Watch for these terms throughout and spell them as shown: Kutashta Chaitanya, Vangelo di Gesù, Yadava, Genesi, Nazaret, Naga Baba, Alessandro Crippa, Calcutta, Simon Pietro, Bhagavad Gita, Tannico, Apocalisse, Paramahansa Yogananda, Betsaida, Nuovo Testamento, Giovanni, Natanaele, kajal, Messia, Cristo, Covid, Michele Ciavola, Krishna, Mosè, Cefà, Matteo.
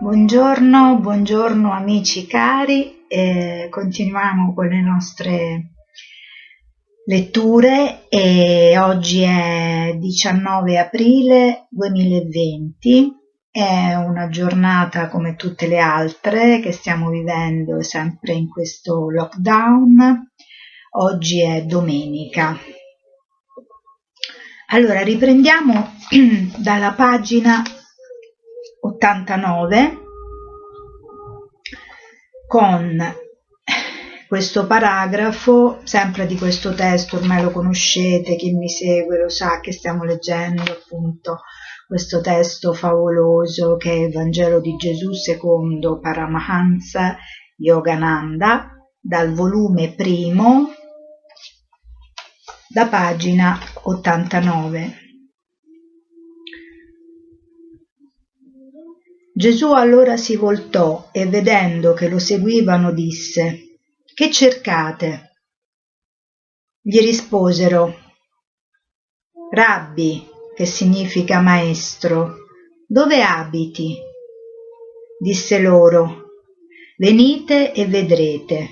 Buongiorno, buongiorno amici cari, continuiamo con le nostre letture e oggi è 19 aprile 2020, è una giornata come tutte le altre che stiamo vivendo sempre in questo lockdown, oggi è domenica. Allora, riprendiamo dalla pagina 89 con questo paragrafo, sempre di questo testo, ormai lo conoscete, chi mi segue lo sa che stiamo leggendo appunto questo testo favoloso che è il Vangelo di Gesù secondo Paramahansa Yogananda, dal volume primo, da pagina 89. Gesù allora si voltò e vedendo che lo seguivano disse: «Che cercate?» Gli risposero: «Rabbi», che significa maestro, «dove abiti?» Disse loro: «Venite e vedrete».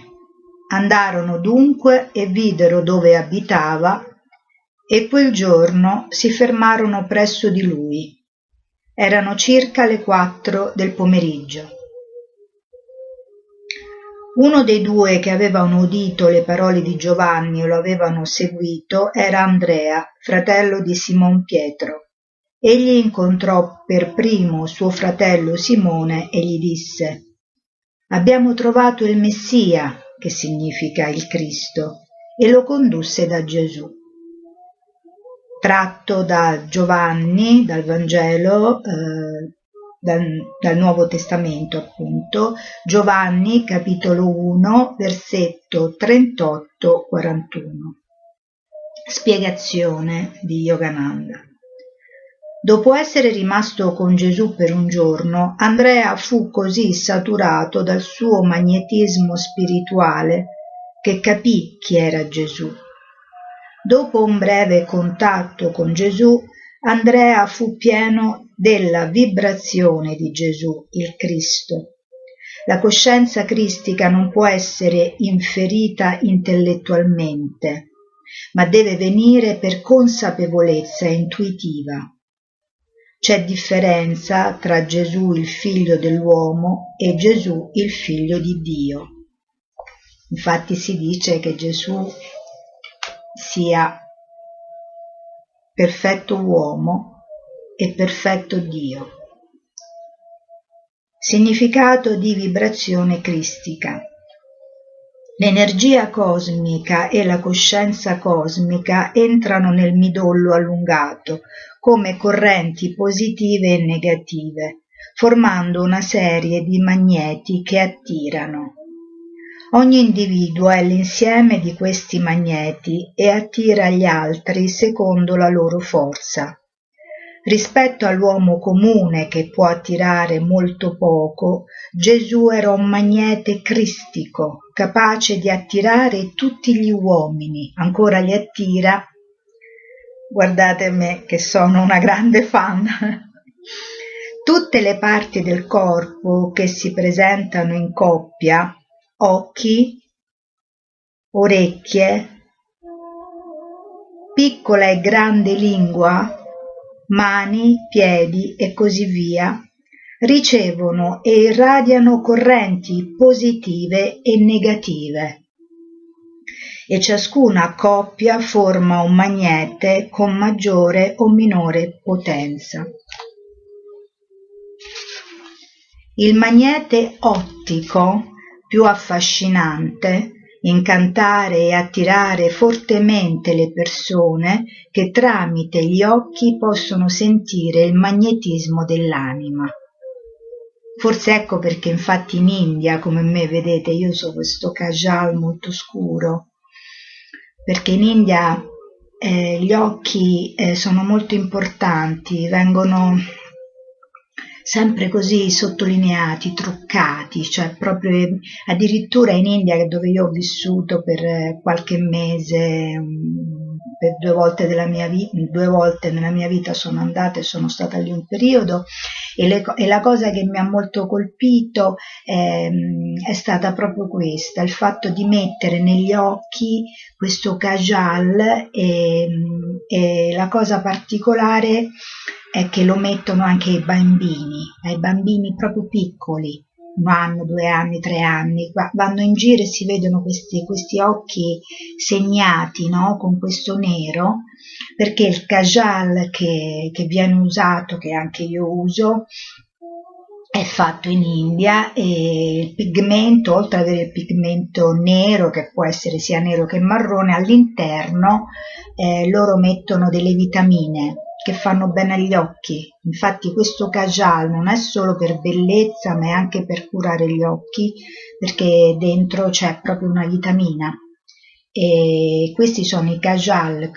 Andarono dunque e videro dove abitava e quel giorno si fermarono presso di lui. Erano circa le 4 del pomeriggio. Uno dei due che avevano udito le parole di Giovanni e lo avevano seguito era Andrea, fratello di Simon Pietro. Egli incontrò per primo suo fratello Simone e gli disse: «Abbiamo trovato il Messia», che significa il Cristo, e lo condusse da Gesù. Tratto da Giovanni, dal Vangelo, dal Nuovo Testamento appunto, Giovanni capitolo 1, versetto 38-41. Spiegazione di Yogananda. Dopo essere rimasto con Gesù per un giorno, Andrea fu così saturato dal suo magnetismo spirituale che capì chi era Gesù. Dopo un breve contatto con Gesù, Andrea fu pieno della vibrazione di Gesù, il Cristo. La coscienza cristica non può essere inferita intellettualmente, ma deve venire per consapevolezza intuitiva. C'è differenza tra Gesù il figlio dell'uomo e Gesù il figlio di Dio. Infatti si dice che Gesù sia perfetto uomo e perfetto Dio. Significato di vibrazione cristica. L'energia cosmica e la coscienza cosmica entrano nel midollo allungato come correnti positive e negative, formando una serie di magneti che attirano. Ogni individuo è l'insieme di questi magneti e attira gli altri secondo la loro forza. Rispetto all'uomo comune che può attirare molto poco, Gesù era un magnete cristico, capace di attirare tutti gli uomini, ancora li attira. Guardate me che sono una grande fan. Tutte le parti del corpo che si presentano in coppia, occhi, orecchie, piccola e grande lingua, mani, piedi e così via, ricevono e irradiano correnti positive e negative. E ciascuna coppia forma un magnete con maggiore o minore potenza. Il magnete ottico, più affascinante, incantare e attirare fortemente le persone che tramite gli occhi possono sentire il magnetismo dell'anima. Forse ecco perché infatti in India, come me vedete, io so questo kajal molto scuro, perché in India gli occhi sono molto importanti, vengono sempre così sottolineati, truccati, cioè proprio addirittura in India, dove io ho vissuto per qualche mese, per due volte nella mia vita sono andata e sono stata lì un periodo, E la cosa che mi ha molto colpito è stata proprio questa, il fatto di mettere negli occhi questo kajal, e la cosa particolare è che lo mettono anche ai bambini proprio piccoli, 1 anno, 2 anni, 3 anni, vanno in giro e si vedono questi occhi segnati, no? Con questo nero, perché il kajal che viene usato, che anche io uso, è fatto in India, e il pigmento, oltre ad avere il pigmento nero, che può essere sia nero che marrone, all'interno loro mettono delle vitamine che fanno bene agli occhi. Infatti questo kajal non è solo per bellezza, ma è anche per curare gli occhi, perché dentro c'è proprio una vitamina. E questi sono i kajal,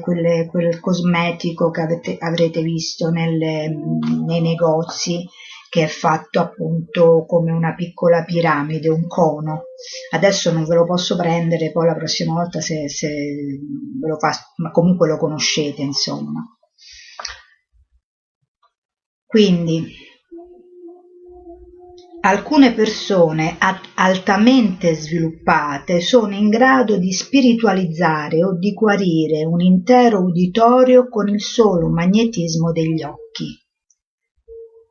quel cosmetico che avrete visto nei negozi, che è fatto appunto come una piccola piramide, un cono. Adesso non ve lo posso prendere, poi la prossima volta se ve lo faccio, ma comunque lo conoscete, insomma. Quindi alcune persone altamente sviluppate sono in grado di spiritualizzare o di guarire un intero uditorio con il solo magnetismo degli occhi.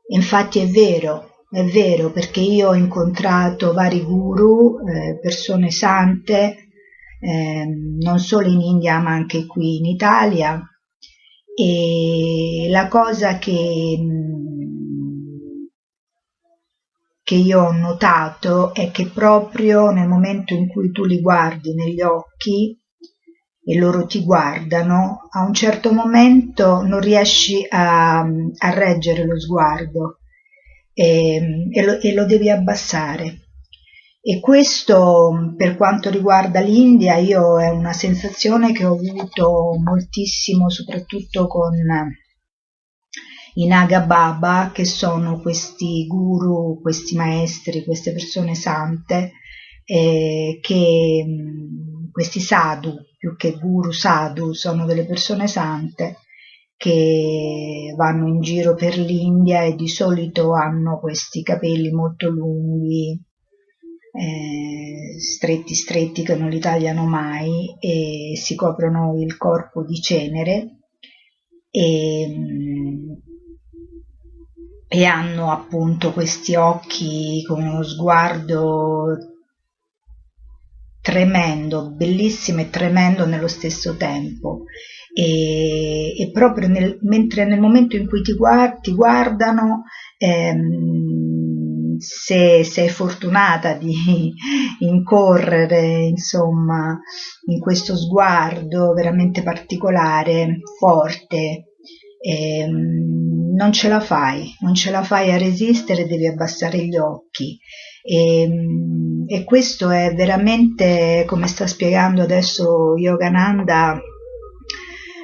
Infatti è vero, perché io ho incontrato vari guru, persone sante, non solo in India ma anche qui in Italia, e la cosa che io ho notato è che proprio nel momento in cui tu li guardi negli occhi e loro ti guardano, a un certo momento non riesci a reggere lo sguardo e lo devi abbassare. E questo, per quanto riguarda l'India, è una sensazione che ho avuto moltissimo, soprattutto con i Naga Baba, che sono questi guru, questi maestri, queste persone sante, questi sadhu, più che guru, sadhu, sono delle persone sante che vanno in giro per l'India e di solito hanno questi capelli molto lunghi, stretti che non li tagliano mai, e si coprono il corpo di cenere e hanno appunto questi occhi con uno sguardo tremendo, bellissimo e tremendo nello stesso tempo, e proprio mentre nel momento in cui ti guardano, se sei fortunata di incorrere, insomma, in questo sguardo veramente particolare, forte, non ce la fai a resistere, devi abbassare gli occhi. E questo è veramente, come sta spiegando adesso Yogananda,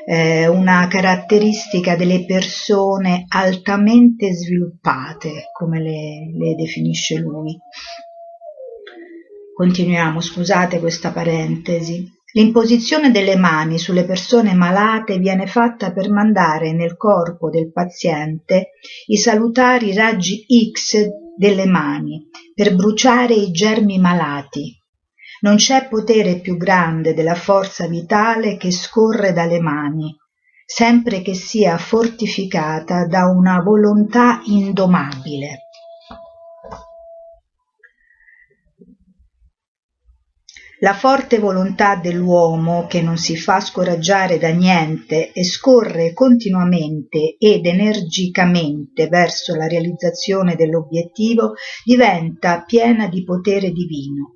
una caratteristica delle persone altamente sviluppate, come le definisce lui. Continuiamo, scusate questa parentesi. L'imposizione delle mani sulle persone malate viene fatta per mandare nel corpo del paziente i salutari raggi X delle mani, per bruciare i germi malati. Non c'è potere più grande della forza vitale che scorre dalle mani, sempre che sia fortificata da una volontà indomabile. La forte volontà dell'uomo, che non si fa scoraggiare da niente e scorre continuamente ed energicamente verso la realizzazione dell'obiettivo, diventa piena di potere divino.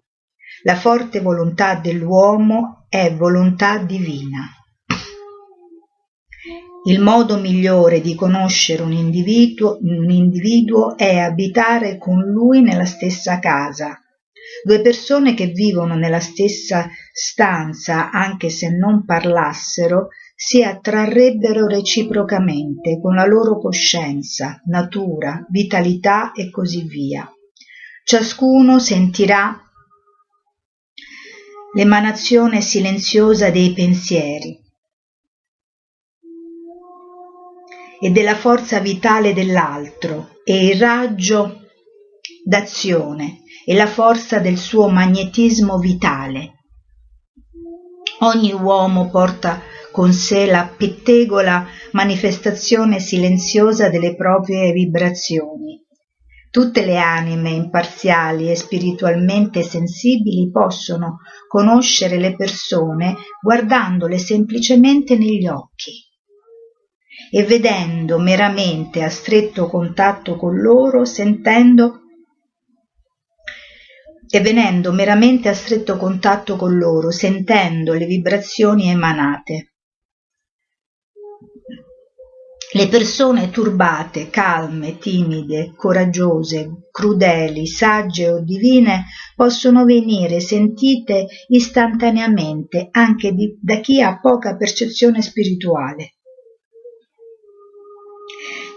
La forte volontà dell'uomo è volontà divina. Il modo migliore di conoscere un individuo è abitare con lui nella stessa casa. 2 persone che vivono nella stessa stanza, anche se non parlassero, si attrarrebbero reciprocamente con la loro coscienza, natura, vitalità e così via. Ciascuno sentirà l'emanazione silenziosa dei pensieri. e della forza vitale dell'altro, e il raggio d'azione e la forza del suo magnetismo vitale. Ogni uomo porta con sé la pettegola manifestazione silenziosa delle proprie vibrazioni. Tutte le anime imparziali e spiritualmente sensibili possono conoscere le persone guardandole semplicemente negli occhi e vedendo meramente a stretto contatto con loro, sentendo le vibrazioni emanate. Le persone turbate, calme, timide, coraggiose, crudeli, sagge o divine possono venire sentite istantaneamente anche da chi ha poca percezione spirituale.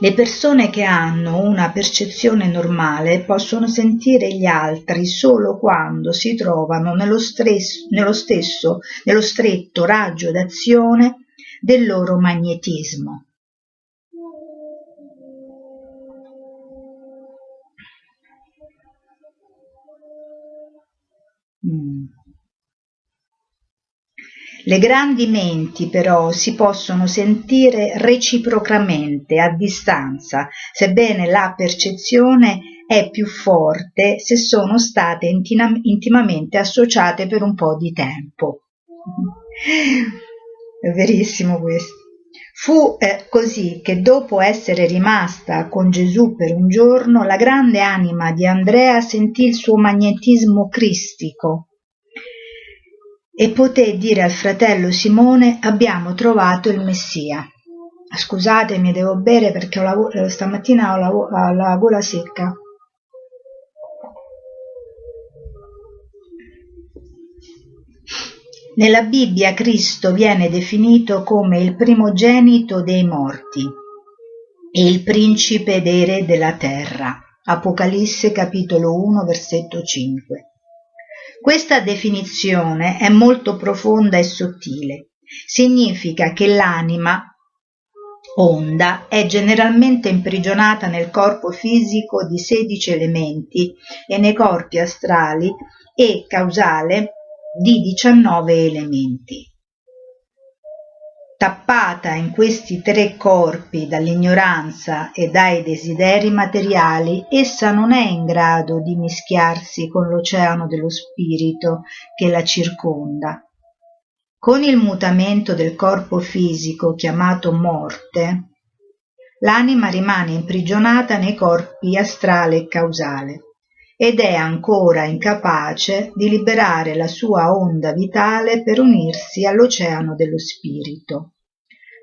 Le persone che hanno una percezione normale possono sentire gli altri solo quando si trovano nello stretto raggio d'azione del loro magnetismo. Le grandi menti però si possono sentire reciprocamente a distanza, sebbene la percezione è più forte se sono state intimamente associate per un po' di tempo. È verissimo questo. Fu così che dopo essere rimasta con Gesù per un giorno, la grande anima di Andrea sentì il suo magnetismo cristico e poté dire al fratello Simone: abbiamo trovato il Messia. Scusatemi, devo bere perché stamattina ho la gola secca. Nella Bibbia Cristo viene definito come il primogenito dei morti e il principe dei re della terra. Apocalisse capitolo 1, versetto 5. Questa definizione è molto profonda e sottile. Significa che l'anima onda è generalmente imprigionata nel corpo fisico di 16 elementi e nei corpi astrali e causale di 19 elementi. Tappata in questi tre corpi dall'ignoranza e dai desideri materiali, essa non è in grado di mischiarsi con l'oceano dello spirito che la circonda. Con il mutamento del corpo fisico chiamato morte, l'anima rimane imprigionata nei corpi astrale e causale ed è ancora incapace di liberare la sua onda vitale per unirsi all'oceano dello spirito.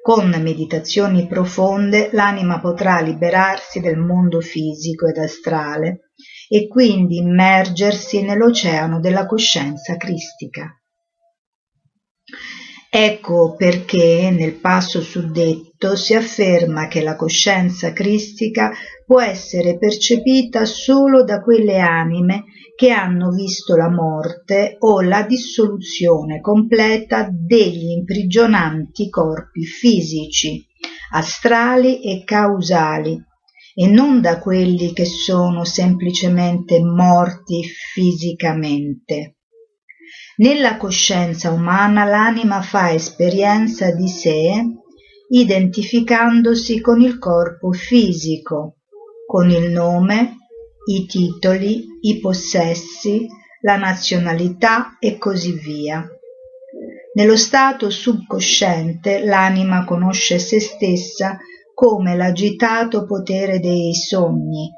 Con meditazioni profonde l'anima potrà liberarsi del mondo fisico ed astrale e quindi immergersi nell'oceano della coscienza cristica. Ecco perché nel passo suddetto si afferma che la coscienza cristica può essere percepita solo da quelle anime che hanno visto la morte o la dissoluzione completa degli imprigionanti corpi fisici, astrali e causali, e non da quelli che sono semplicemente morti fisicamente. Nella coscienza umana l'anima fa esperienza di sé identificandosi con il corpo fisico, con il nome, i titoli, i possessi, la nazionalità e così via. Nello stato subconsciente l'anima conosce se stessa come l'agitato potere dei sogni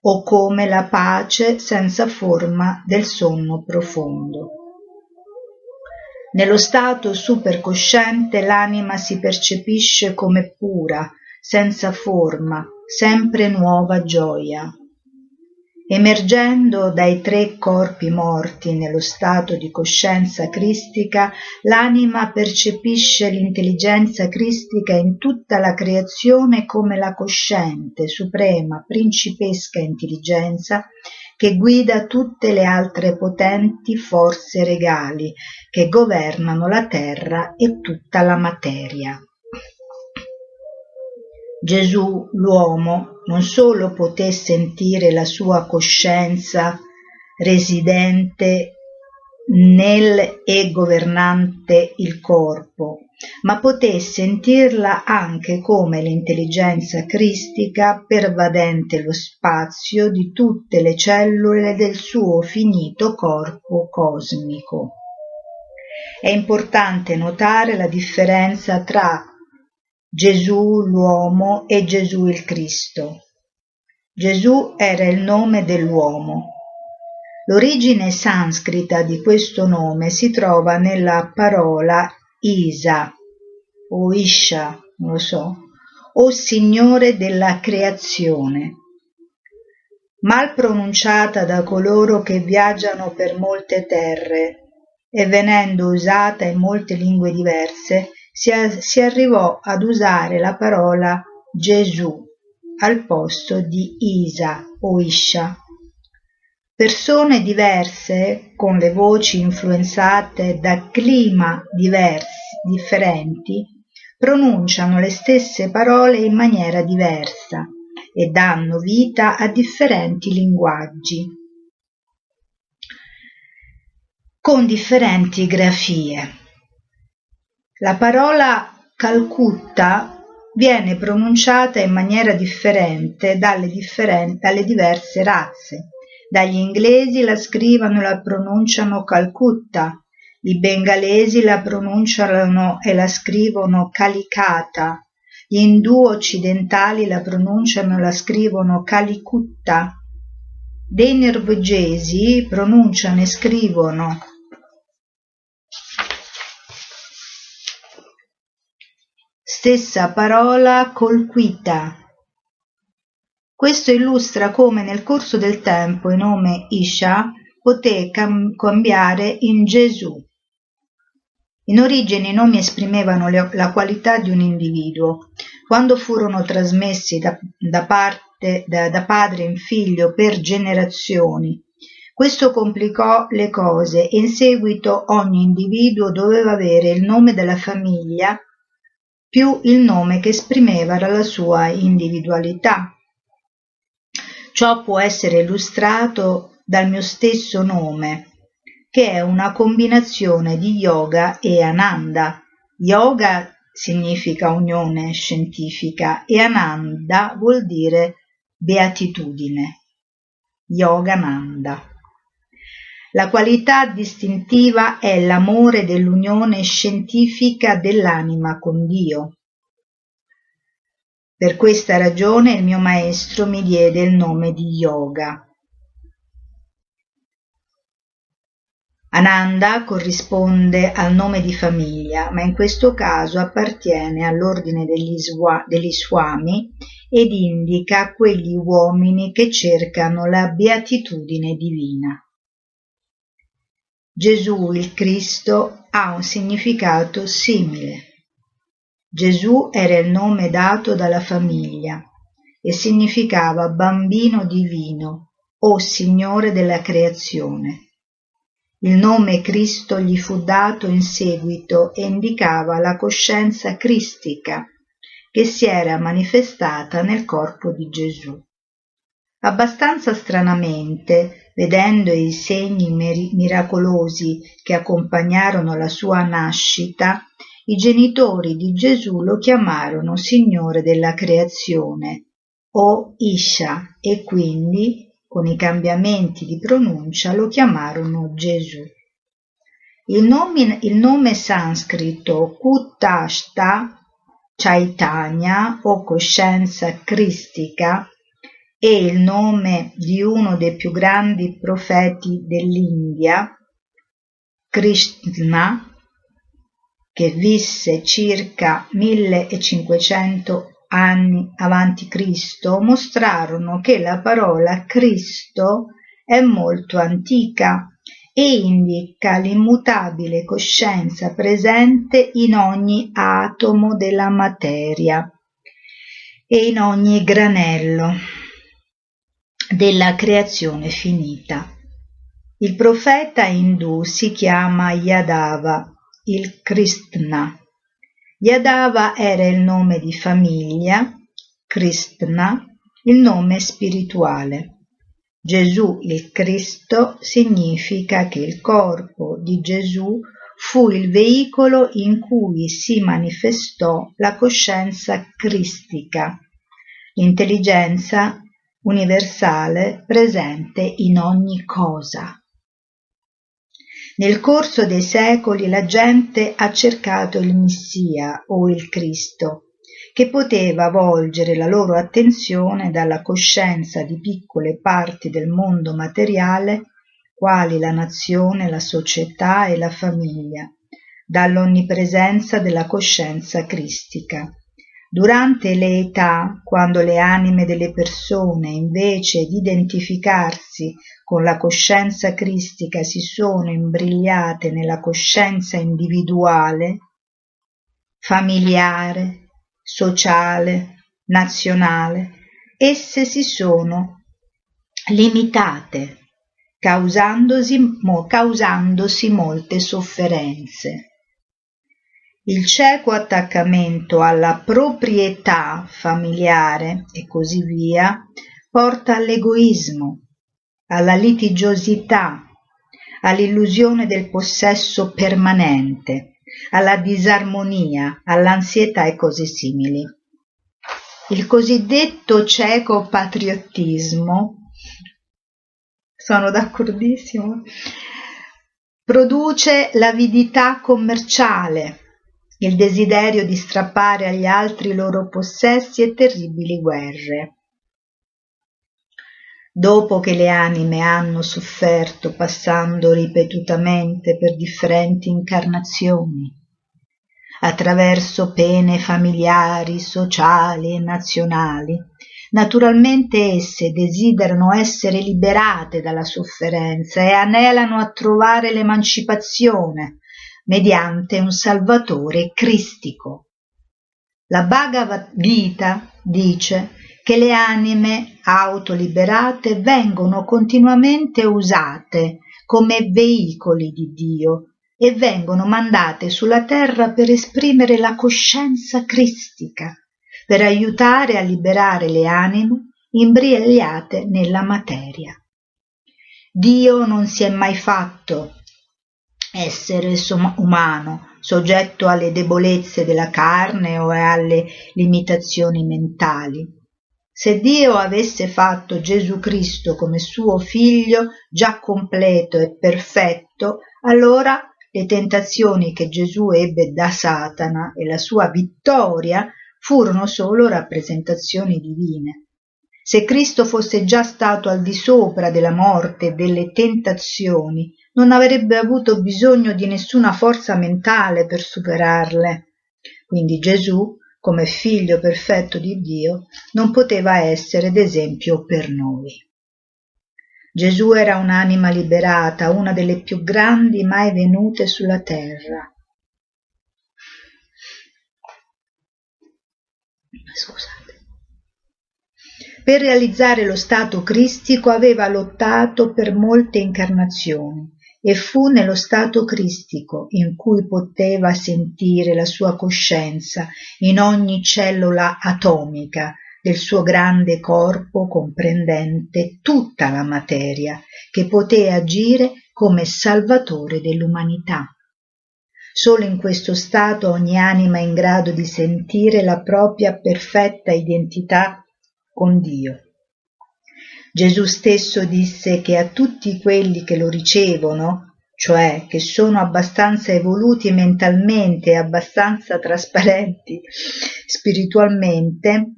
o come la pace senza forma del sonno profondo. Nello stato supercosciente l'anima si percepisce come pura, senza forma, sempre nuova gioia. Emergendo dai tre corpi morti nello stato di coscienza cristica, l'anima percepisce l'intelligenza cristica in tutta la creazione come la cosciente, suprema, principesca intelligenza che guida tutte le altre potenti forze regali che governano la terra e tutta la materia. Gesù, l'uomo, non solo poté sentire la sua coscienza residente nel e governante il corpo, ma poté sentirla anche come l'intelligenza cristica pervadente lo spazio di tutte le cellule del suo finito corpo cosmico. È importante notare la differenza tra Gesù l'uomo e Gesù il Cristo. Gesù era il nome dell'uomo. L'origine sanscrita di questo nome si trova nella parola Isa o Isha, non lo so, o Signore della creazione, mal pronunciata da coloro che viaggiano per molte terre e venendo usata in molte lingue diverse, si arrivò ad usare la parola Gesù al posto di Isa o Isha. Persone diverse, con le voci influenzate da clima differenti, pronunciano le stesse parole in maniera diversa e danno vita a differenti linguaggi, con differenti grafie. La parola Calcutta viene pronunciata in maniera differente dalle diverse razze. Dagli inglesi la scrivono e la pronunciano Calcutta, i bengalesi la pronunciano e la scrivono Calicata, gli indù occidentali la pronunciano e la scrivono Calicutta, dei norvegesi pronunciano e scrivono stessa parola Colquita. Questo illustra come nel corso del tempo il nome Isha poté cambiare in Gesù. In origine i nomi esprimevano la qualità di un individuo. Quando furono trasmessi da padre in figlio per generazioni, questo complicò le cose e in seguito ogni individuo doveva avere il nome della famiglia più il nome che esprimeva la sua individualità. Ciò può essere illustrato dal mio stesso nome, che è una combinazione di yoga e ananda. Yoga significa unione scientifica e ananda vuol dire beatitudine. Yogananda. La qualità distintiva è l'amore dell'unione scientifica dell'anima con Dio. Per questa ragione il mio maestro mi diede il nome di Yoga. Ananda corrisponde al nome di famiglia, ma in questo caso appartiene all'ordine degli swami ed indica quegli uomini che cercano la beatitudine divina. Gesù il Cristo ha un significato simile. Gesù era il nome dato dalla famiglia e significava bambino divino o Signore della creazione. Il nome Cristo gli fu dato in seguito e indicava la coscienza cristica che si era manifestata nel corpo di Gesù. Abbastanza stranamente, vedendo i segni miracolosi che accompagnarono la sua nascita, i genitori di Gesù lo chiamarono Signore della creazione o Isha e quindi, con i cambiamenti di pronuncia, lo chiamarono Gesù. Il nome sanscrito Kutashta Chaitanya o coscienza cristica è il nome di uno dei più grandi profeti dell'India, Krishna, che visse circa 1500 anni avanti Cristo, mostrarono che la parola Cristo è molto antica e indica l'immutabile coscienza presente in ogni atomo della materia e in ogni granello della creazione finita. Il profeta indù si chiama Yadava, il Krishna. Yadava era il nome di famiglia Krishna, il nome spirituale. Gesù il Cristo significa che il corpo di Gesù fu il veicolo in cui si manifestò la coscienza cristica, l'intelligenza universale presente in ogni cosa. Nel corso dei secoli la gente ha cercato il Messia o il Cristo, che poteva volgere la loro attenzione dalla coscienza di piccole parti del mondo materiale, quali la nazione, la società e la famiglia, dall'onnipresenza della coscienza cristica. Durante le età, quando le anime delle persone, invece di identificarsi con la coscienza cristica, si sono imbrigliate nella coscienza individuale, familiare, sociale, nazionale, esse si sono limitate, causandosi molte sofferenze. Il cieco attaccamento alla proprietà familiare e così via porta all'egoismo, alla litigiosità, all'illusione del possesso permanente, alla disarmonia, all'ansietà e cose simili. Il cosiddetto cieco patriottismo, sono d'accordissimo, produce l'avidità commerciale, il desiderio di strappare agli altri i loro possessi e terribili guerre. Dopo che le anime hanno sofferto passando ripetutamente per differenti incarnazioni, attraverso pene familiari, sociali e nazionali, naturalmente esse desiderano essere liberate dalla sofferenza e anelano a trovare l'emancipazione mediante un Salvatore cristico. La Bhagavad Gita dice che le anime autoliberate vengono continuamente usate come veicoli di Dio e vengono mandate sulla terra per esprimere la coscienza cristica, per aiutare a liberare le anime imbrigliate nella materia. Dio non si è mai fatto essere umano, soggetto alle debolezze della carne o alle limitazioni mentali. Se Dio avesse fatto Gesù Cristo come suo figlio già completo e perfetto, allora le tentazioni che Gesù ebbe da Satana e la sua vittoria furono solo rappresentazioni divine. Se Cristo fosse già stato al di sopra della morte e delle tentazioni, non avrebbe avuto bisogno di nessuna forza mentale per superarle. Quindi Gesù, come figlio perfetto di Dio, non poteva essere d'esempio per noi. Gesù era un'anima liberata, una delle più grandi mai venute sulla terra. Scusate. Per realizzare lo stato cristico aveva lottato per molte incarnazioni, e fu nello stato cristico in cui poteva sentire la sua coscienza in ogni cellula atomica del suo grande corpo comprendente tutta la materia, che poté agire come salvatore dell'umanità. Solo in questo stato ogni anima è in grado di sentire la propria perfetta identità con Dio. Gesù stesso disse che a tutti quelli che lo ricevono, cioè che sono abbastanza evoluti mentalmente e abbastanza trasparenti spiritualmente,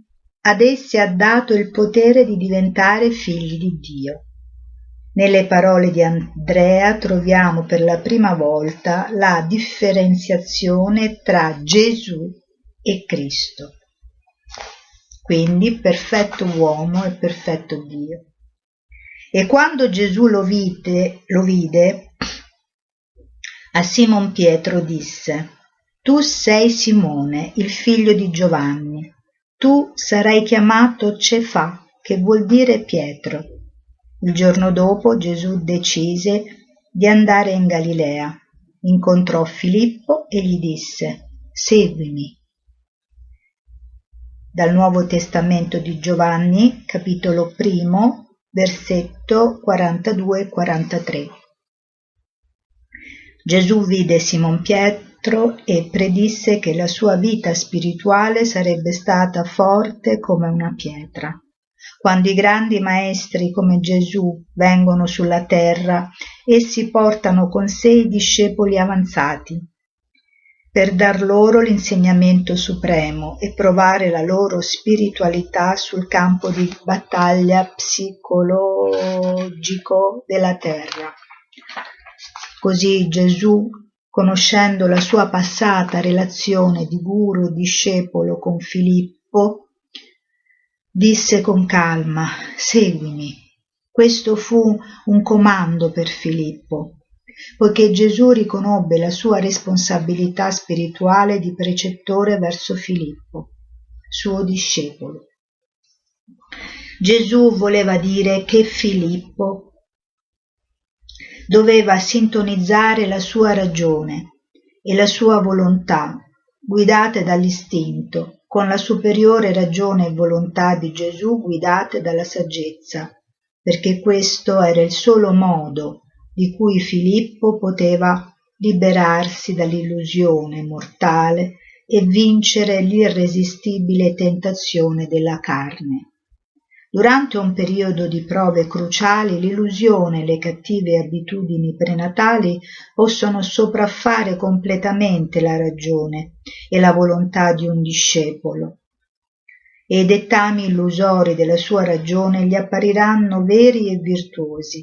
ad essi ha dato il potere di diventare figli di Dio. Nelle parole di Andrea troviamo per la prima volta la differenziazione tra Gesù e Cristo. Quindi perfetto uomo e perfetto Dio. E quando Gesù lo vide, a Simon Pietro disse: «Tu sei Simone, il figlio di Giovanni, tu sarai chiamato Cefà, che vuol dire Pietro». Il giorno dopo Gesù decise di andare in Galilea, incontrò Filippo e gli disse: «Seguimi». dal Nuovo Testamento di Giovanni, capitolo 1, versetto 42-43. Gesù vide Simon Pietro e predisse che la sua vita spirituale sarebbe stata forte come una pietra. Quando i grandi maestri come Gesù vengono sulla terra, essi portano con sé i discepoli avanzati per dar loro l'insegnamento supremo e provare la loro spiritualità sul campo di battaglia psicologico della terra. Così Gesù, conoscendo la sua passata relazione di guru e discepolo con Filippo, disse con calma: seguimi. Questo fu un comando per Filippo, poiché Gesù riconobbe la sua responsabilità spirituale di precettore verso Filippo, suo discepolo. Gesù voleva dire che Filippo doveva sintonizzare la sua ragione e la sua volontà, guidate dall'istinto, con la superiore ragione e volontà di Gesù guidate dalla saggezza, perché questo era il solo modo di cui Filippo poteva liberarsi dall'illusione mortale e vincere l'irresistibile tentazione della carne. Durante un periodo di prove cruciali, l'illusione e le cattive abitudini prenatali possono sopraffare completamente la ragione e la volontà di un discepolo, e i dettami illusori della sua ragione gli appariranno veri e virtuosi.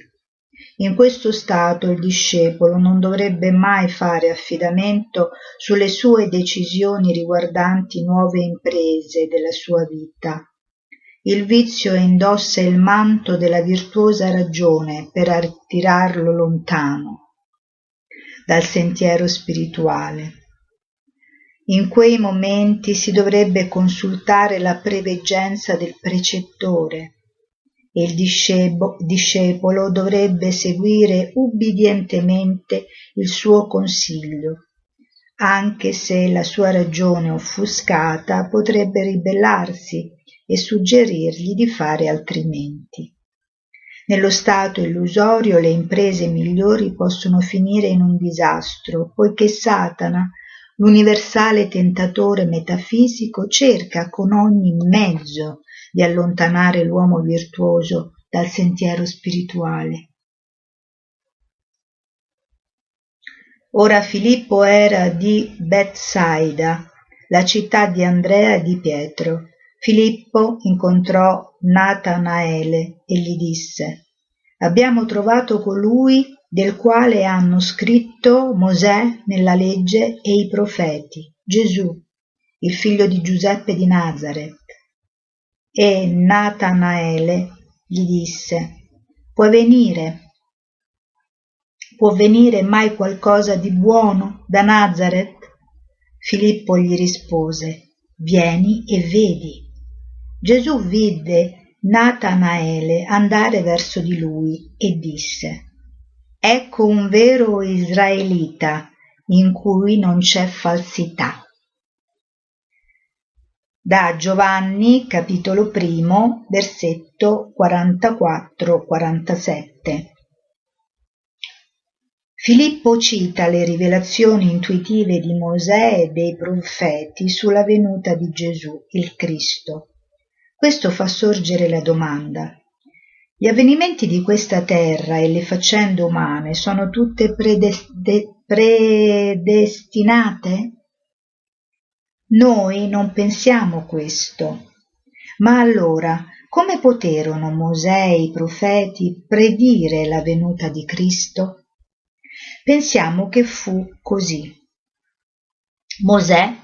In questo stato il discepolo non dovrebbe mai fare affidamento sulle sue decisioni riguardanti nuove imprese della sua vita. Il vizio indossa il manto della virtuosa ragione per attirarlo lontano dal sentiero spirituale. In quei momenti si dovrebbe consultare la preveggenza del precettore e il discepolo dovrebbe seguire ubbidientemente il suo consiglio, anche se la sua ragione offuscata potrebbe ribellarsi e suggerirgli di fare altrimenti. Nello stato illusorio le imprese migliori possono finire in un disastro, poiché Satana, l'universale tentatore metafisico, cerca con ogni mezzo di allontanare l'uomo virtuoso dal sentiero spirituale. Ora Filippo era di Betsaida, la città di Andrea e di Pietro. Filippo incontrò Natanaele e gli disse: abbiamo trovato colui del quale hanno scritto Mosè nella legge e i profeti, Gesù, il figlio di Giuseppe di Nazaret. E Natanaele gli disse: può venire mai qualcosa di buono da Nazaret? Filippo gli rispose: vieni e vedi. Gesù vide Natanaele andare verso di lui e disse: ecco un vero israelita in cui non c'è falsità. Da Giovanni, capitolo 1, versetto 44-47. Filippo cita le rivelazioni intuitive di Mosè e dei profeti sulla venuta di Gesù, il Cristo. Questo fa sorgere la domanda: gli avvenimenti di questa terra e le faccende umane sono tutte predestinate? Noi non pensiamo questo. Ma allora, come poterono Mosè e i profeti predire la venuta di Cristo? Pensiamo che fu così. Mosè,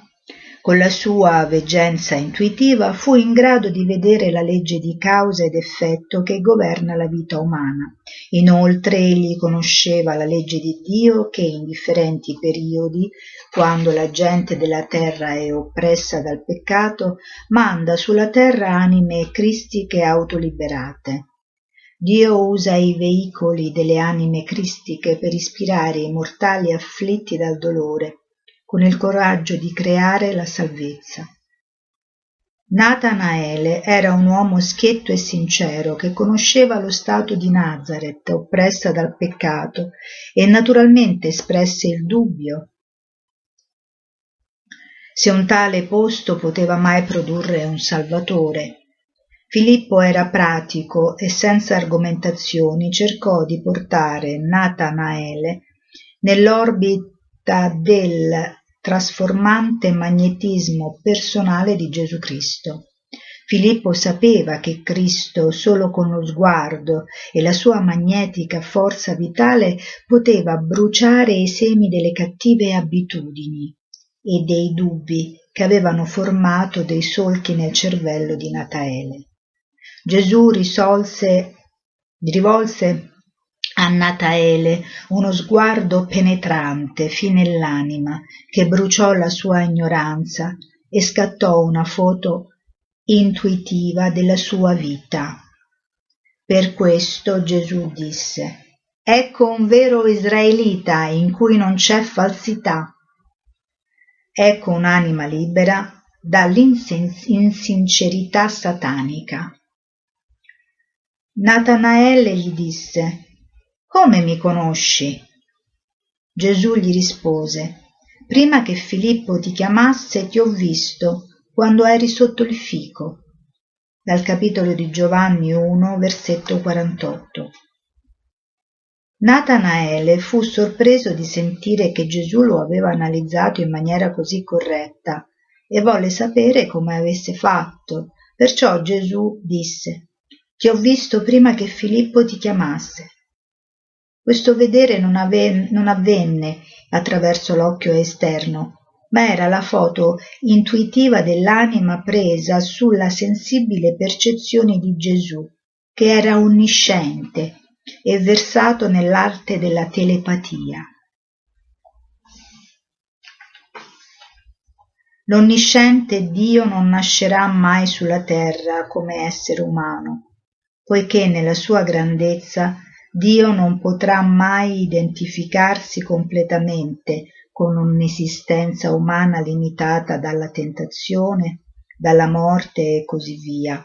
con la sua veggenza intuitiva, fu in grado di vedere la legge di causa ed effetto che governa la vita umana. Inoltre egli conosceva la legge di Dio che in differenti periodi, quando la gente della terra è oppressa dal peccato, manda sulla terra anime cristiche autoliberate. Dio usa i veicoli delle anime cristiche per ispirare i mortali afflitti dal dolore, con il coraggio di creare la salvezza. Natanaele era un uomo schietto e sincero che conosceva lo stato di Nazaret oppressa dal peccato e naturalmente espresse il dubbio se un tale posto poteva mai produrre un salvatore. Filippo era pratico e senza argomentazioni cercò di portare Natanaele nell'orbita del trasformante magnetismo personale di Gesù Cristo. Filippo sapeva che Cristo solo con lo sguardo e la sua magnetica forza vitale poteva bruciare i semi delle cattive abitudini e dei dubbi che avevano formato dei solchi nel cervello di Natanaele. Gesù rivolse a Natanaele uno sguardo penetrante fino all'anima che bruciò la sua ignoranza e scattò una foto intuitiva della sua vita. Per questo Gesù disse: «Ecco un vero israelita in cui non c'è falsità. Ecco un'anima libera dall'insincerità satanica». Natanaele gli disse: «Come mi conosci?» Gesù gli rispose: «Prima che Filippo ti chiamasse ti ho visto quando eri sotto il fico». Dal capitolo di Giovanni 1, versetto 48. Natanaele fu sorpreso di sentire che Gesù lo aveva analizzato in maniera così corretta e volle sapere come avesse fatto. Perciò Gesù disse: «Ti ho visto prima che Filippo ti chiamasse». Questo vedere non avvenne attraverso l'occhio esterno, ma era la foto intuitiva dell'anima presa sulla sensibile percezione di Gesù, che era onnisciente e versato nell'arte della telepatia. L'onnisciente Dio non nascerà mai sulla terra come essere umano, poiché nella sua grandezza Dio non potrà mai identificarsi completamente con un'esistenza umana limitata dalla tentazione, dalla morte e così via,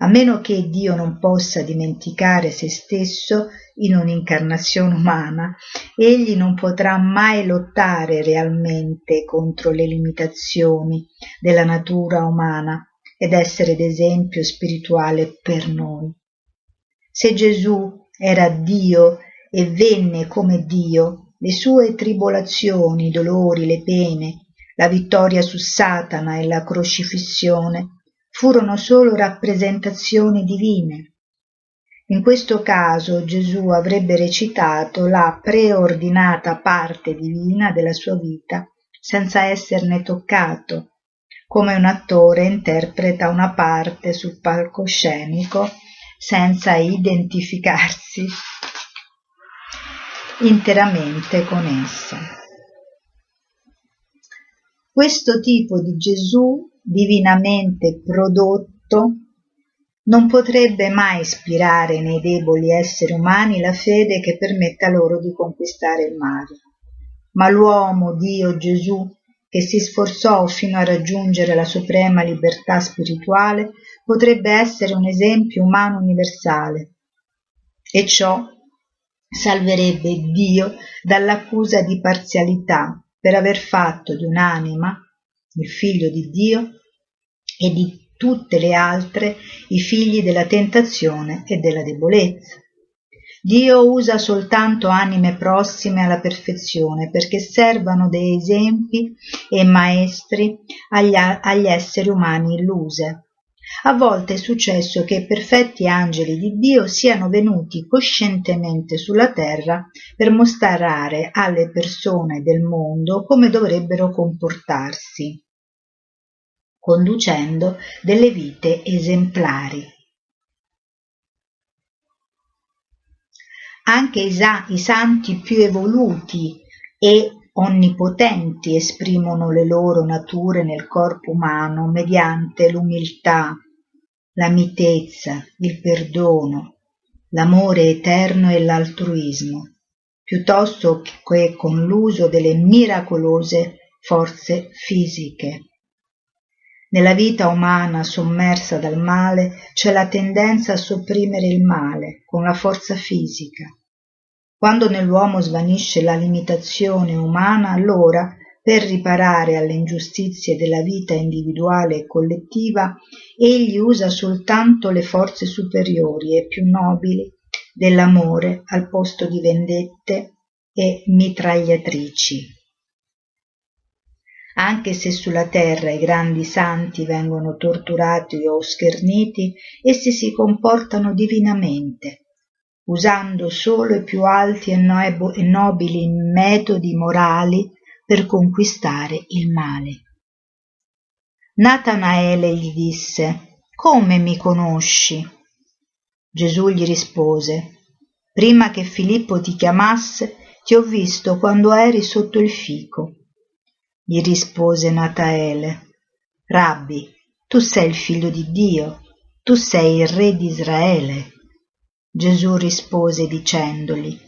a meno che Dio non possa dimenticare se stesso in un'incarnazione umana. Egli non potrà mai lottare realmente contro le limitazioni della natura umana ed essere d'esempio spirituale per noi. Se Gesù era Dio e venne come Dio, le sue tribolazioni, i dolori, le pene, la vittoria su Satana e la crocifissione furono solo rappresentazioni divine. In questo caso Gesù avrebbe recitato la preordinata parte divina della sua vita senza esserne toccato, come un attore interpreta una parte sul palcoscenico senza identificarsi interamente con essa. Questo tipo di Gesù divinamente prodotto non potrebbe mai ispirare nei deboli esseri umani la fede che permetta loro di conquistare il mare. Ma l'uomo Dio Gesù, che si sforzò fino a raggiungere la suprema libertà spirituale, potrebbe essere un esempio umano universale, e ciò salverebbe Dio dall'accusa di parzialità per aver fatto di un'anima, il figlio di Dio, e di tutte le altre i figli della tentazione e della debolezza. Dio usa soltanto anime prossime alla perfezione perché servano dei esempi e maestri agli esseri umani illuse. A volte è successo che perfetti angeli di Dio siano venuti coscientemente sulla terra per mostrare alle persone del mondo come dovrebbero comportarsi, conducendo delle vite esemplari. Anche i santi più evoluti e onnipotenti esprimono le loro nature nel corpo umano mediante l'umiltà, la mitezza, il perdono, l'amore eterno e l'altruismo, piuttosto che con l'uso delle miracolose forze fisiche. Nella vita umana sommersa dal male c'è la tendenza a sopprimere il male con la forza fisica. Quando nell'uomo svanisce la limitazione umana, allora, per riparare alle ingiustizie della vita individuale e collettiva, egli usa soltanto le forze superiori e più nobili dell'amore al posto di vendette e mitragliatrici. Anche se sulla terra i grandi santi vengono torturati o scherniti, essi si comportano divinamente, usando solo i più alti e nobili metodi morali per conquistare il male. Natanaele gli disse: «Come mi conosci?» Gesù gli rispose: «Prima che Filippo ti chiamasse, ti ho visto quando eri sotto il fico». Gli rispose Natanaele: «Rabbi, tu sei il figlio di Dio, tu sei il re di Israele». Gesù rispose dicendogli: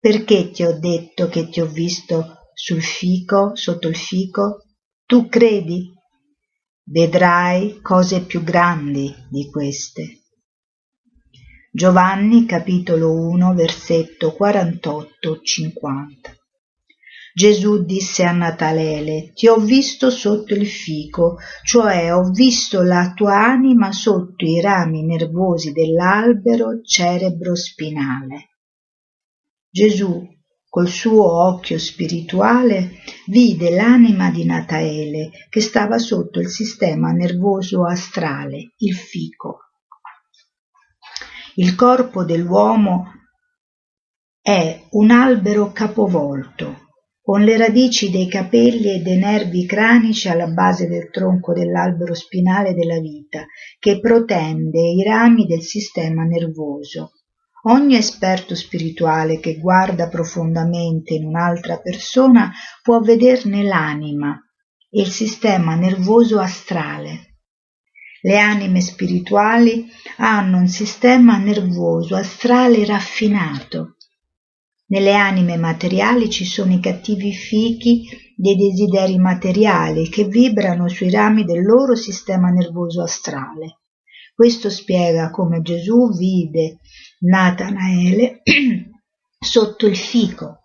«Perché ti ho detto che ti ho visto sotto il fico? Tu credi? Vedrai cose più grandi di queste». Giovanni capitolo 1, versetto 48-50. Gesù disse a Natanaele: «Ti ho visto sotto il fico, cioè ho visto la tua anima sotto i rami nervosi dell'albero cerebrospinale». Gesù, col suo occhio spirituale, vide l'anima di Natanaele che stava sotto il sistema nervoso astrale, il fico. Il corpo dell'uomo è un albero capovolto, con le radici dei capelli e dei nervi cranici alla base del tronco dell'albero spinale della vita, che protende i rami del sistema nervoso. Ogni esperto spirituale che guarda profondamente in un'altra persona può vederne l'anima e il sistema nervoso astrale. Le anime spirituali hanno un sistema nervoso astrale raffinato. Nelle anime materiali ci sono i cattivi fichi dei desideri materiali che vibrano sui rami del loro sistema nervoso astrale. Questo spiega come Gesù vide Natanaele sotto il fico.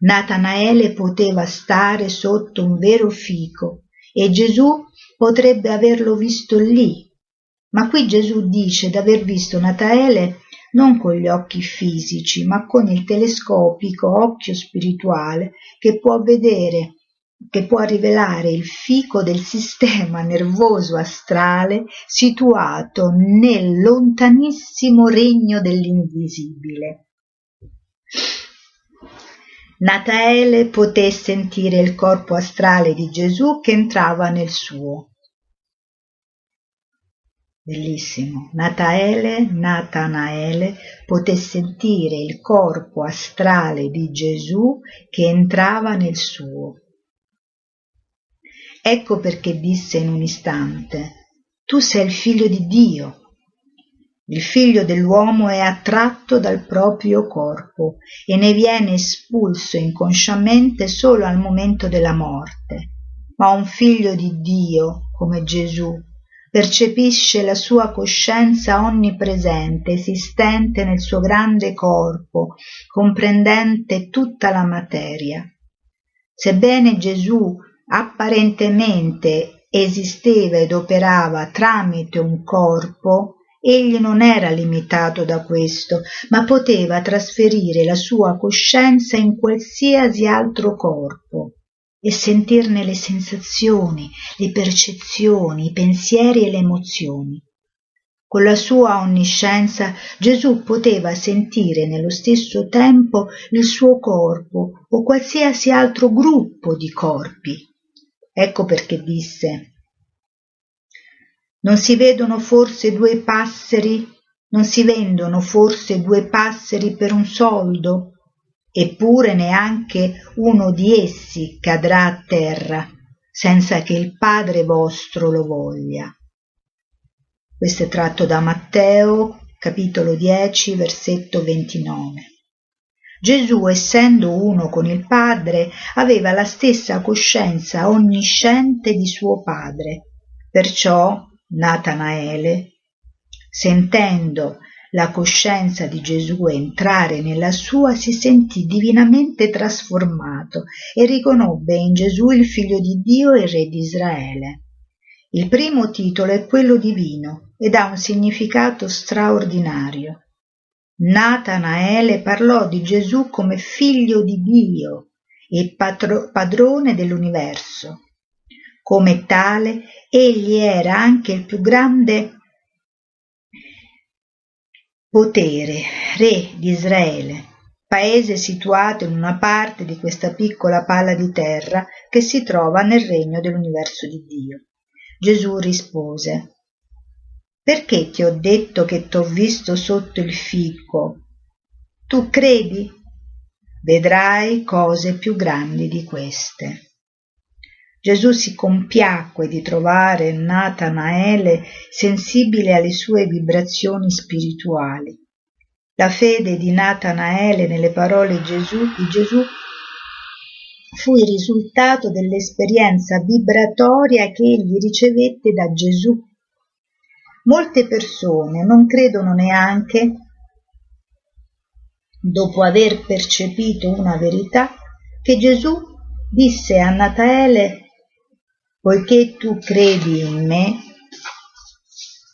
Natanaele poteva stare sotto un vero fico e Gesù potrebbe averlo visto lì. Ma qui Gesù dice di aver visto Natanaele non con gli occhi fisici, ma con il telescopico occhio spirituale che può rivelare il fico del sistema nervoso astrale situato nel lontanissimo regno dell'invisibile. Natanaele poté sentire il corpo astrale di Gesù che entrava nel suo. Bellissimo. Natanaele poté sentire il corpo astrale di Gesù che entrava nel suo. Ecco perché disse in un istante: «Tu sei il figlio di Dio». Il figlio dell'uomo è attratto dal proprio corpo e ne viene espulso inconsciamente solo al momento della morte. Ma un figlio di Dio, come Gesù, percepisce la sua coscienza onnipresente, esistente nel suo grande corpo, comprendente tutta la materia. Sebbene Gesù apparentemente esisteva ed operava tramite un corpo, egli non era limitato da questo, ma poteva trasferire la sua coscienza in qualsiasi altro corpo e sentirne le sensazioni, le percezioni, i pensieri e le emozioni. Con la sua onniscienza Gesù poteva sentire nello stesso tempo il suo corpo o qualsiasi altro gruppo di corpi. Ecco perché disse: Non si vendono forse due passeri per un soldo? Eppure neanche uno di essi cadrà a terra senza che il Padre vostro lo voglia. Questo è tratto da Matteo, capitolo 10, versetto 29. Gesù, essendo uno con il Padre, aveva la stessa coscienza onnisciente di suo Padre, Perciò Natanaele, sentendo la coscienza di Gesù entrare nella sua, si sentì divinamente trasformato e riconobbe in Gesù il Figlio di Dio e Re di Israele. Il primo titolo è quello divino ed ha un significato straordinario. Natanaele parlò di Gesù come Figlio di Dio e padrone dell'universo. Come tale, egli era anche il più grande potere, re di Israele, paese situato in una parte di questa piccola palla di terra che si trova nel regno dell'universo di Dio. Gesù rispose: «Perché ti ho detto che t'ho visto sotto il fico? Tu credi? Vedrai cose più grandi di queste». Gesù si compiacque di trovare Natanaele sensibile alle sue vibrazioni spirituali. La fede di Natanaele nelle parole di Gesù fu il risultato dell'esperienza vibratoria che egli ricevette da Gesù. Molte persone non credono neanche, dopo aver percepito una verità, che Gesù disse a Natanaele: «Poiché tu credi in me,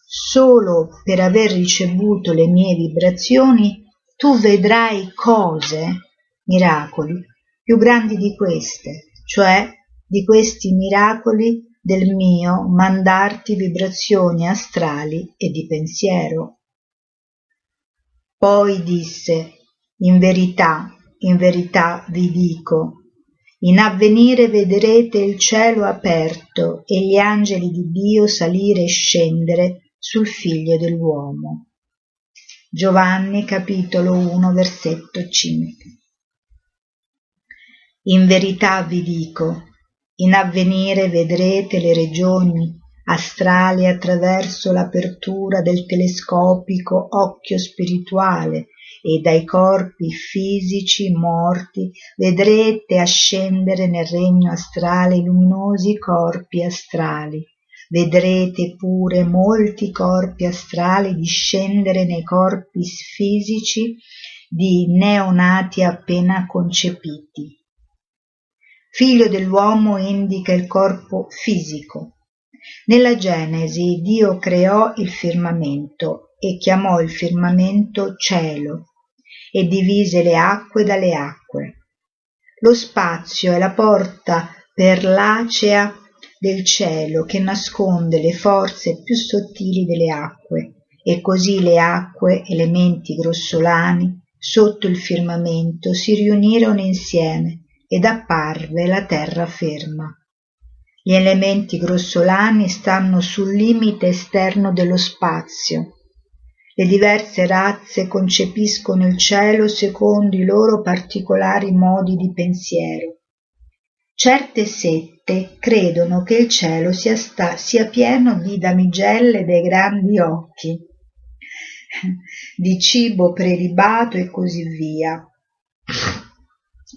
solo per aver ricevuto le mie vibrazioni, tu vedrai cose, miracoli, più grandi di queste, cioè di questi miracoli del mio mandarti vibrazioni astrali e di pensiero». Poi disse: in verità vi dico, in avvenire vedrete il cielo aperto e gli angeli di Dio salire e scendere sul Figlio dell'uomo. Giovanni capitolo 1, versetto 5. In verità vi dico, in avvenire vedrete le regioni astrali attraverso l'apertura del telescopico occhio spirituale, e dai corpi fisici morti vedrete ascendere nel regno astrale i luminosi corpi astrali. Vedrete pure molti corpi astrali discendere nei corpi fisici di neonati appena concepiti. Figlio dell'uomo indica il corpo fisico. Nella Genesi Dio creò il firmamento e chiamò il firmamento cielo, e divise le acque dalle acque. Lo spazio è la porta perlacea del cielo che nasconde le forze più sottili delle acque, e così le acque, elementi grossolani, sotto il firmamento si riunirono insieme ed apparve la terra ferma. Gli elementi grossolani stanno sul limite esterno dello spazio. Le diverse razze concepiscono il cielo secondo i loro particolari modi di pensiero. Certe sette credono che il cielo sia pieno di damigelle dai grandi occhi, di cibo prelibato e così via.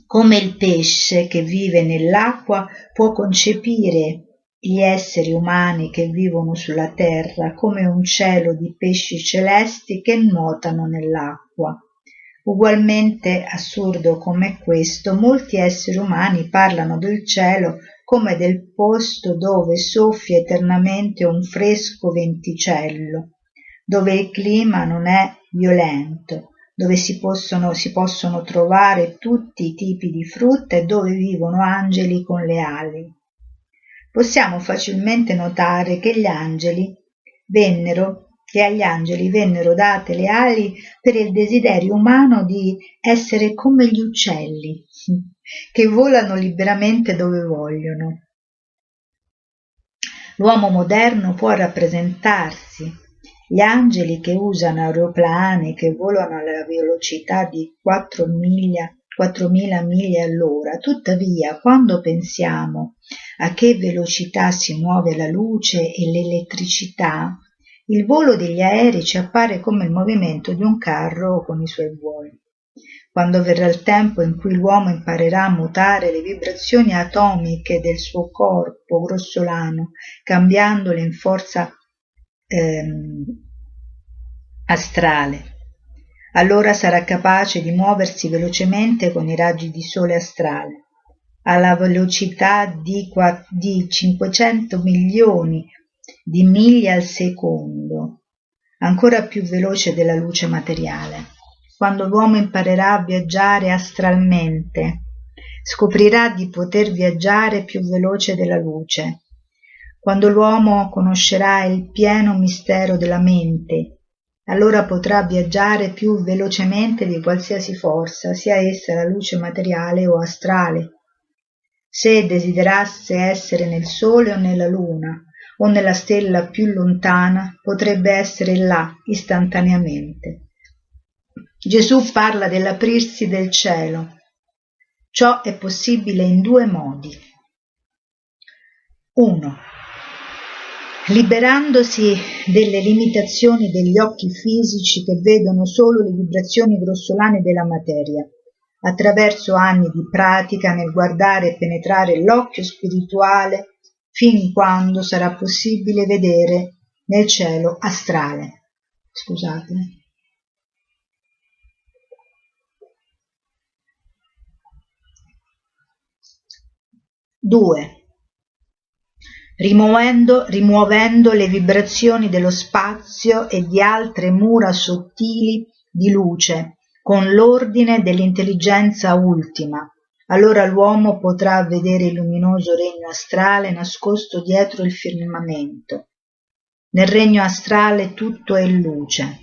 Come il pesce che vive nell'acqua può concepire gli esseri umani che vivono sulla terra come un cielo di pesci celesti che nuotano nell'acqua. Ugualmente assurdo come questo, molti esseri umani parlano del cielo come del posto dove soffia eternamente un fresco venticello, dove il clima non è violento, dove si possono trovare tutti i tipi di frutta e dove vivono angeli con le ali. Possiamo facilmente notare che agli angeli vennero date le ali per il desiderio umano di essere come gli uccelli, che volano liberamente dove vogliono. L'uomo moderno può rappresentarsi gli angeli che usano aeroplani che volano alla velocità di 4.000 miglia all'ora. Tuttavia, quando pensiamo a che velocità si muove la luce e l'elettricità, il volo degli aerei ci appare come il movimento di un carro con i suoi buoi. Quando verrà il tempo in cui l'uomo imparerà a mutare le vibrazioni atomiche del suo corpo grossolano, cambiandole in forza astrale, allora sarà capace di muoversi velocemente con i raggi di sole astrale, alla velocità di 500 milioni di miglia al secondo, ancora più veloce della luce materiale. Quando l'uomo imparerà a viaggiare astralmente, scoprirà di poter viaggiare più veloce della luce. Quando l'uomo conoscerà il pieno mistero della mente, allora potrà viaggiare più velocemente di qualsiasi forza, sia essa la luce materiale o astrale. Se desiderasse essere nel sole o nella luna, o nella stella più lontana, potrebbe essere là istantaneamente. Gesù parla dell'aprirsi del cielo. Ciò è possibile in due modi. 1. Liberandosi delle limitazioni degli occhi fisici che vedono solo le vibrazioni grossolane della materia, attraverso anni di pratica nel guardare e penetrare l'occhio spirituale, fin quando sarà possibile vedere nel cielo astrale. Scusatemi. Due. Rimuovendo le vibrazioni dello spazio e di altre mura sottili di luce con l'ordine dell'intelligenza ultima, allora l'uomo potrà vedere il luminoso regno astrale nascosto dietro il firmamento. Nel regno astrale tutto è luce.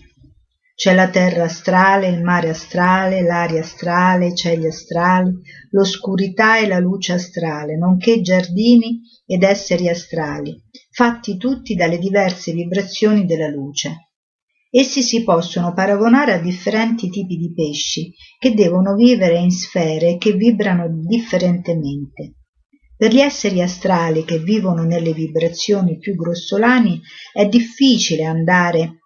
C'è la terra astrale, il mare astrale, l'aria astrale, i cieli astrali, l'oscurità e la luce astrale, nonché giardini ed esseri astrali, fatti tutti dalle diverse vibrazioni della luce. Essi si possono paragonare a differenti tipi di pesci che devono vivere in sfere che vibrano differentemente. Per gli esseri astrali che vivono nelle vibrazioni più grossolane è difficile andare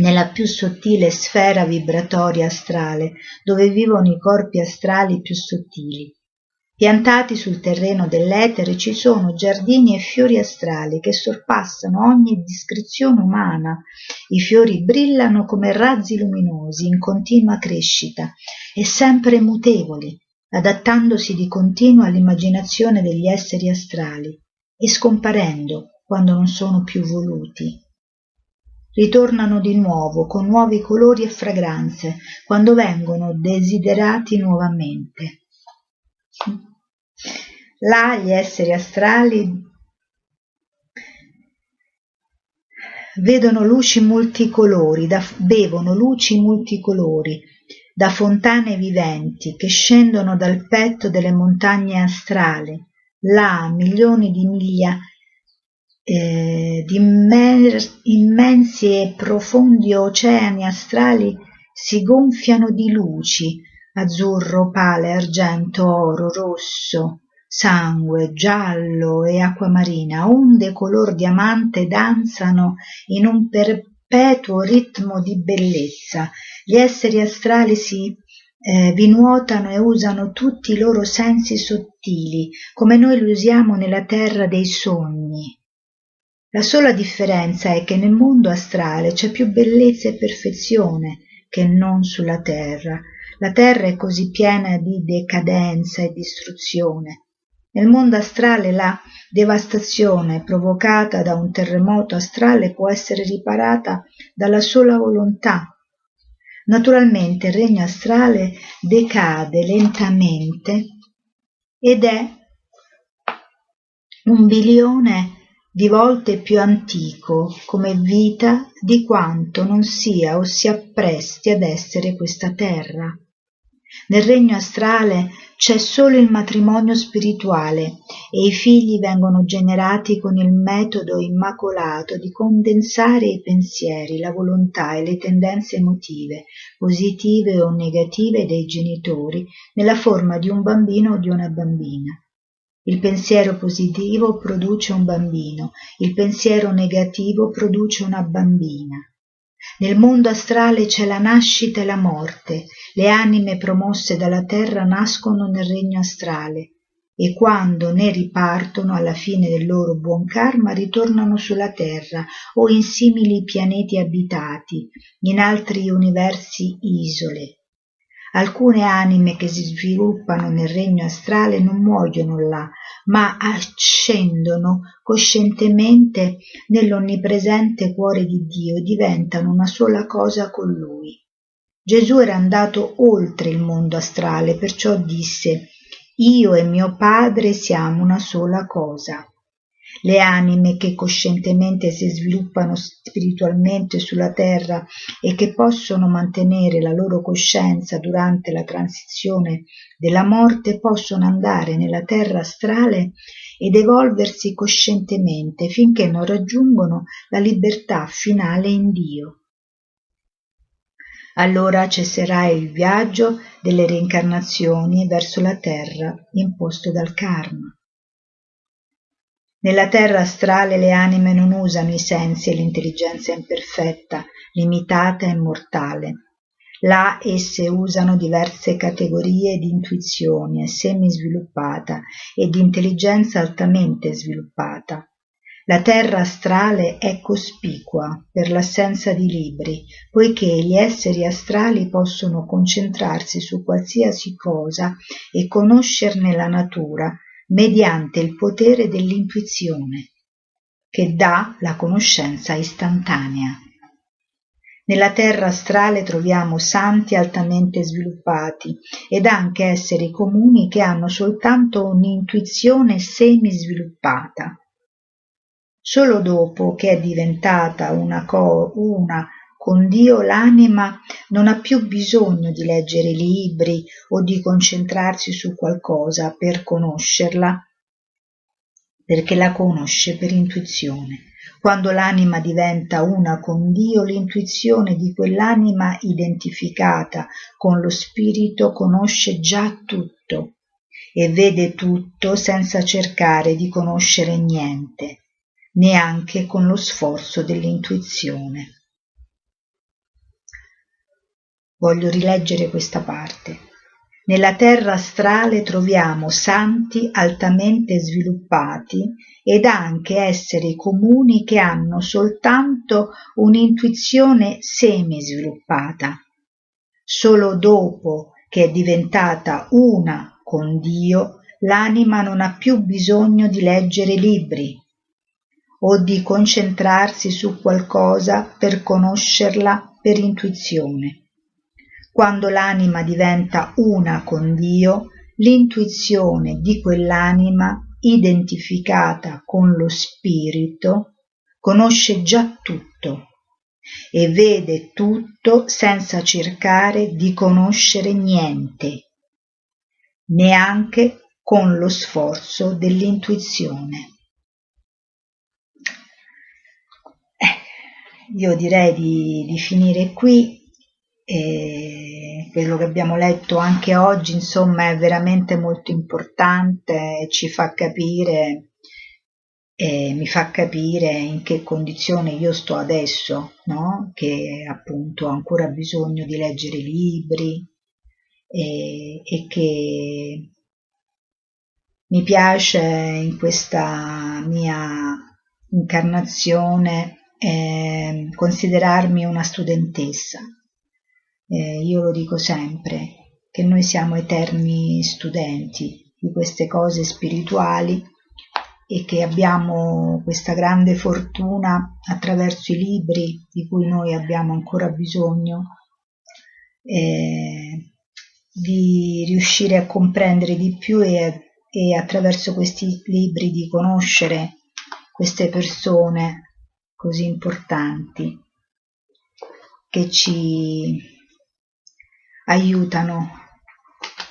nella più sottile sfera vibratoria astrale, dove vivono i corpi astrali più sottili. Piantati sul terreno dell'etere ci sono giardini e fiori astrali che sorpassano ogni descrizione umana. I fiori brillano come razzi luminosi in continua crescita e sempre mutevoli, adattandosi di continuo all'immaginazione degli esseri astrali e scomparendo quando non sono più voluti. Ritornano di nuovo con nuovi colori e fragranze quando vengono desiderati nuovamente. Là gli esseri astrali vedono luci multicolori, bevono luci multicolori da fontane viventi che scendono dal petto delle montagne astrali, là milioni di miglia di immensi e profondi oceani astrali si gonfiano di luci azzurro, pale, argento, oro, rosso, sangue, giallo e acquamarina. Onde color diamante danzano in un perpetuo ritmo di bellezza. Gli esseri astrali vi nuotano e usano tutti i loro sensi sottili come noi li usiamo nella terra dei sogni. La sola differenza è che nel mondo astrale c'è più bellezza e perfezione che non sulla terra. La terra è così piena di decadenza e distruzione. Nel mondo astrale la devastazione provocata da un terremoto astrale può essere riparata dalla sola volontà. Naturalmente il regno astrale decade lentamente ed è 1 bilione di volte più antico come vita di quanto non sia o si appresti ad essere questa terra. Nel regno astrale c'è solo il matrimonio spirituale e i figli vengono generati con il metodo immacolato di condensare i pensieri, la volontà e le tendenze emotive, positive o negative dei genitori, nella forma di un bambino o di una bambina. Il pensiero positivo produce un bambino, il pensiero negativo produce una bambina. Nel mondo astrale c'è la nascita e la morte, le anime promosse dalla terra nascono nel regno astrale e quando ne ripartono alla fine del loro buon karma ritornano sulla terra o in simili pianeti abitati, in altri universi isole. Alcune anime che si sviluppano nel regno astrale non muoiono là, ma ascendono coscientemente nell'onnipresente cuore di Dio e diventano una sola cosa con Lui. Gesù era andato oltre il mondo astrale, perciò disse: «Io e mio Padre siamo una sola cosa». Le anime che coscientemente si sviluppano spiritualmente sulla terra e che possono mantenere la loro coscienza durante la transizione della morte possono andare nella terra astrale ed evolversi coscientemente finché non raggiungono la libertà finale in Dio. Allora cesserà il viaggio delle reincarnazioni verso la terra imposto dal karma. Nella terra astrale le anime non usano i sensi e l'intelligenza imperfetta, limitata e mortale. Là esse usano diverse categorie di intuizione semisviluppata e di intelligenza altamente sviluppata. La terra astrale è cospicua per l'assenza di libri, poiché gli esseri astrali possono concentrarsi su qualsiasi cosa e conoscerne la natura, mediante il potere dell'intuizione, che dà la conoscenza istantanea. Nella terra astrale troviamo santi altamente sviluppati ed anche esseri comuni che hanno soltanto un'intuizione semisviluppata. Solo dopo che è diventata una con Dio l'anima non ha più bisogno di leggere libri o di concentrarsi su qualcosa per conoscerla, perché la conosce per intuizione. Quando l'anima diventa una con Dio, l'intuizione di quell'anima identificata con lo spirito conosce già tutto e vede tutto senza cercare di conoscere niente, neanche con lo sforzo dell'intuizione. Voglio rileggere questa parte. Nella terra astrale troviamo santi altamente sviluppati ed anche esseri comuni che hanno soltanto un'intuizione semisviluppata. Solo dopo che è diventata una con Dio, l'anima non ha più bisogno di leggere libri o di concentrarsi su qualcosa per conoscerla per intuizione. Quando l'anima diventa una con Dio, l'intuizione di quell'anima, identificata con lo spirito, conosce già tutto e vede tutto senza cercare di conoscere niente, neanche con lo sforzo dell'intuizione. Io direi di finire qui. E quello che abbiamo letto anche oggi, insomma, è veramente molto importante, ci fa capire, mi fa capire in che condizione io sto adesso, no? Che appunto ho ancora bisogno di leggere libri e che mi piace in questa mia incarnazione considerarmi una studentessa. Io lo dico sempre, che noi siamo eterni studenti di queste cose spirituali e che abbiamo questa grande fortuna attraverso i libri di cui noi abbiamo ancora bisogno, di riuscire a comprendere di più e attraverso questi libri di conoscere queste persone così importanti che ci aiutano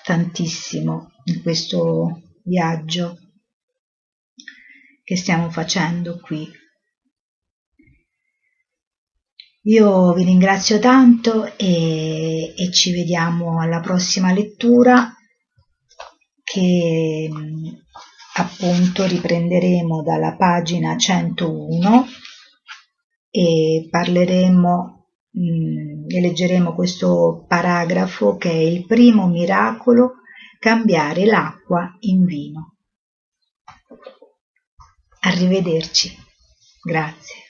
tantissimo in questo viaggio che stiamo facendo qui. Io vi ringrazio tanto e ci vediamo alla prossima lettura, che appunto riprenderemo dalla pagina 101 e parleremo e leggeremo questo paragrafo che è il primo miracolo, cambiare l'acqua in vino. Arrivederci, grazie.